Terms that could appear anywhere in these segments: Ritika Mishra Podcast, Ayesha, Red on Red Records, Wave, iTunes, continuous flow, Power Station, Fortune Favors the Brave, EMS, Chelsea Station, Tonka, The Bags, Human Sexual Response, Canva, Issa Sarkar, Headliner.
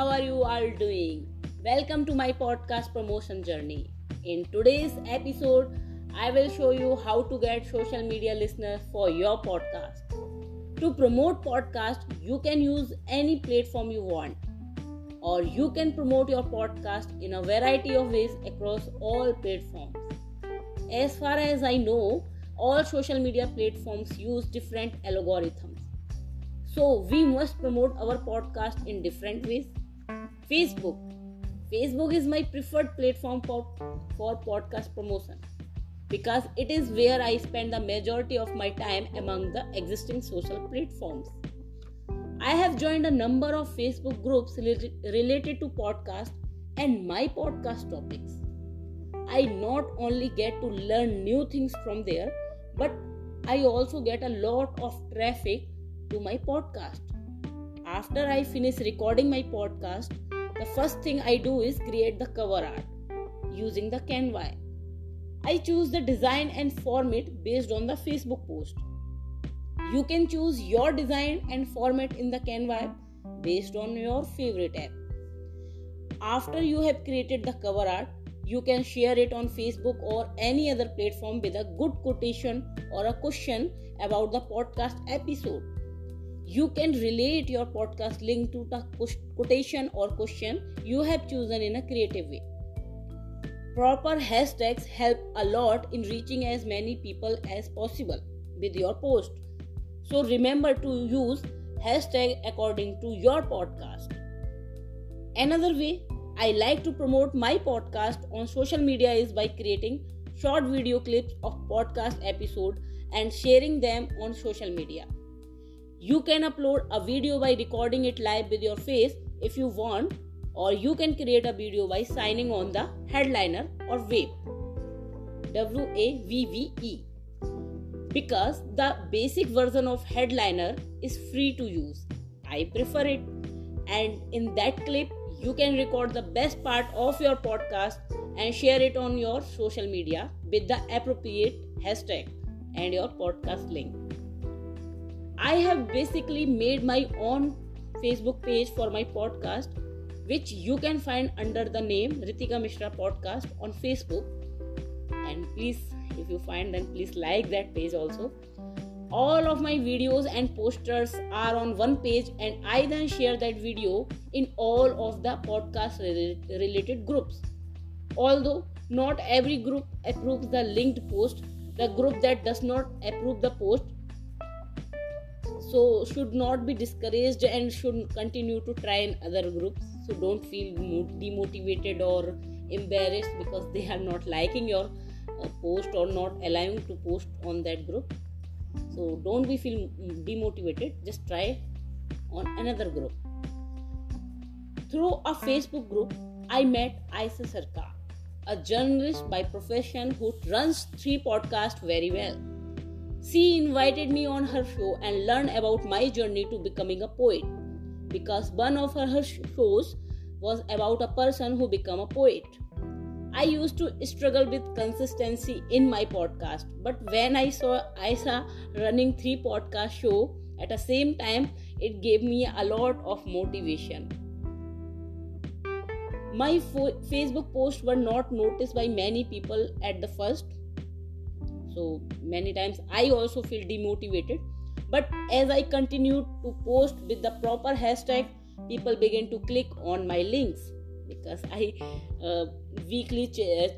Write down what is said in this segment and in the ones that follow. How are you all doing? Welcome to my podcast promotion journey. In today's episode, I will show you how to get social media listeners for your podcast. To promote podcast, you can use any platform you want, or you can promote your podcast in a variety of ways across all platforms. As far as I know, all social media platforms use different algorithms. So we must promote our podcast in different ways. Facebook is my preferred platform for podcast promotion because it is where I spend the majority of my time among the existing social platforms. I have joined a number of Facebook groups related to podcast and my podcast topics. I not only get to learn new things from there, but I also get a lot of traffic to my podcast. After I finish recording my podcast, the first thing I do is create the cover art using the Canva. I choose the design and format based on the Facebook post. You can choose your design and format in the Canva app based on your favorite app. After you have created the cover art, you can share it on Facebook or any other platform with a good quotation or a question about the podcast episode. You can relate your podcast link to the quotation or question you have chosen in a creative way. Proper hashtags help a lot in reaching as many people as possible with your post. So remember to use hashtag according to your podcast. Another way I like to promote my podcast on social media is by creating short video clips of podcast episode and sharing them on social media. You can upload a video by recording it live with your face if you want, or you can create a video by signing on the Headliner or Wave. Wavve. Because the basic version of Headliner is free to use. I prefer it. And in that clip, you can record the best part of your podcast and share it on your social media with the appropriate hashtag and your podcast link. I have basically made my own Facebook page for my podcast, which you can find under the name Ritika Mishra Podcast on Facebook. And please, if you find, then please like that page also. All of my videos and posters are on one page, and I then share that video in all of the podcast related groups. Although not every group approves the linked post, the group that does not approve the post so should not be discouraged and should continue to try in other groups. So don't feel demotivated or embarrassed because they are not liking your post or not allowing to post on that group. So don't be feel demotivated, just try on another group. Through a Facebook group, I met Issa Sarkar, a journalist by profession who runs 3 podcasts very well. She invited me on her show and learned about my journey to becoming a poet, because one of her shows was about a person who became a poet. I used to struggle with consistency in my podcast, but when I saw Ayesha running 3 podcast shows at the same time, it gave me a lot of motivation. My Facebook posts were not noticed by many people at the first, so many times I also feel demotivated. But as I continued to post with the proper hashtag, people began to click on my links, because I weekly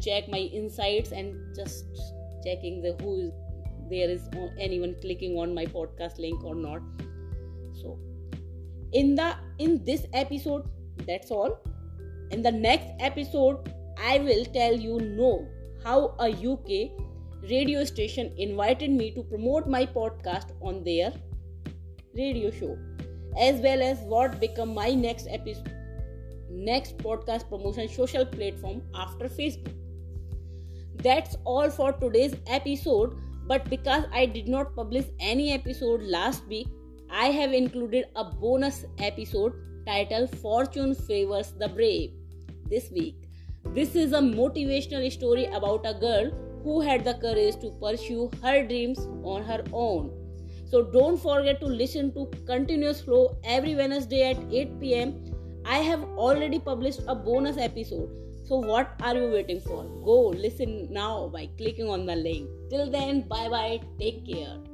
check my insights and just checking who is anyone clicking on my podcast link or not. So in this episode, that's all. In the next episode, I will tell you how a UK radio station invited me to promote my podcast on their radio show, as well as what become my next podcast promotion social platform after Facebook. That's all for today's episode, but because I did not publish any episode last week, I have included a bonus episode titled Fortune Favors the Brave this week. This is a motivational story about a girl who had the courage to pursue her dreams on her own. So don't forget to listen to Continuous Flow every Wednesday at 8 p.m. I have already published a bonus episode. So what are you waiting for? Go listen now by clicking on the link. Till then, bye bye. Take care.